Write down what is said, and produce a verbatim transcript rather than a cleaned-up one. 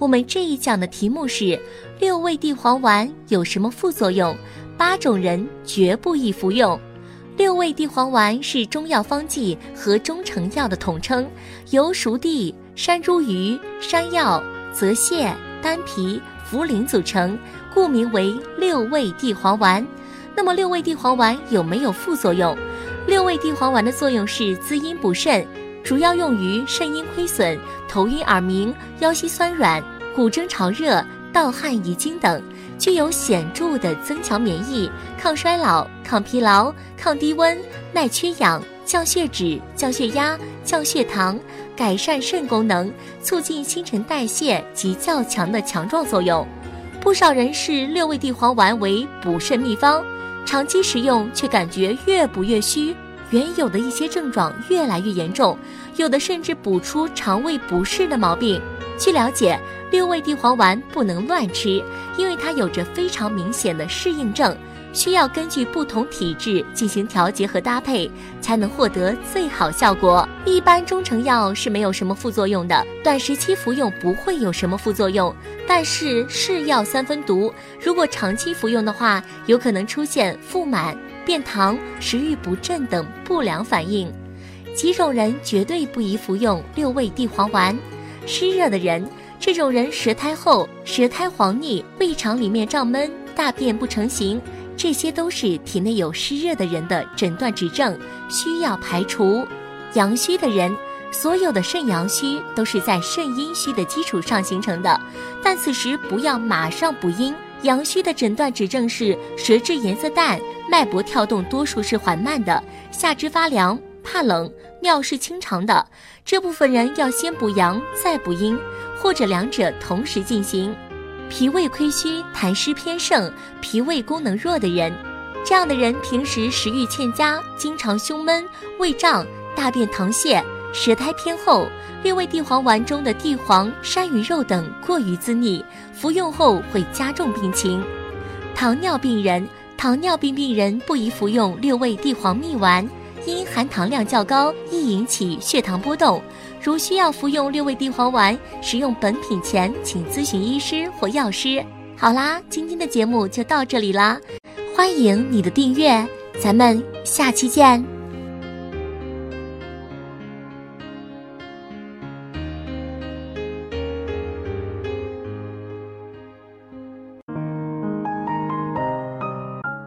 我们这一讲的题目是六味地黄丸有什么副作用，八种人绝不宜服用。六味地黄丸是中药方剂和中成药的统称，由熟地、山茱萸、山药、泽泻、丹皮、茯苓组成，故名为六味地黄丸。那么六味地黄丸有没有副作用？六味地黄丸的作用是滋阴补肾，主要用于肾阴亏损、头晕耳鸣、腰膝酸软、骨蒸潮热、盗汗遗精等，具有显著的增强免疫、抗衰老、抗疲劳、抗低温、耐缺氧、降血脂、降血压、降血糖，改善肾功能，促进新陈代谢及较强的强壮作用。不少人视六味地黄丸为补肾秘方，长期食用却感觉越补越虚，原有的一些症状越来越严重，有的甚至补出肠胃不适的毛病。据了解，六味地黄丸不能乱吃，因为它有着非常明显的适应症，需要根据不同体质进行调节和搭配，才能获得最好效果。一般中成药是没有什么副作用的，短时期服用不会有什么副作用，但是是药三分毒，如果长期服用的话，有可能出现腹满、便溏、食欲不振等不良反应。几种人绝对不宜服用六味地黄丸。湿热的人，这种人舌苔厚、舌苔黄腻、胃肠里面胀闷、大便不成形，这些都是体内有湿热的人的诊断指征，需要排除。阳虚的人，所有的肾阳虚都是在肾阴虚的基础上形成的，但此时不要马上补阴。阳虚的诊断指征是舌质颜色淡，脉搏跳动多数是缓慢的，下肢发凉，怕冷，尿是清长的，这部分人要先补阳再补阴，或者两者同时进行。脾胃亏虚、痰湿偏盛、脾胃功能弱的人，这样的人平时食欲欠佳，经常胸闷、胃胀、大便溏泻、舌苔偏厚。六味地黄丸中的地黄、山萸肉等过于滋腻，服用后会加重病情。糖尿病人，糖尿病病人不宜服用六味地黄蜜丸，因含糖量较高，易引起血糖波动。如需要服用六味地黄丸，使用本品前请咨询医师或药师。好啦，今天的节目就到这里啦，欢迎你的订阅，咱们下期见。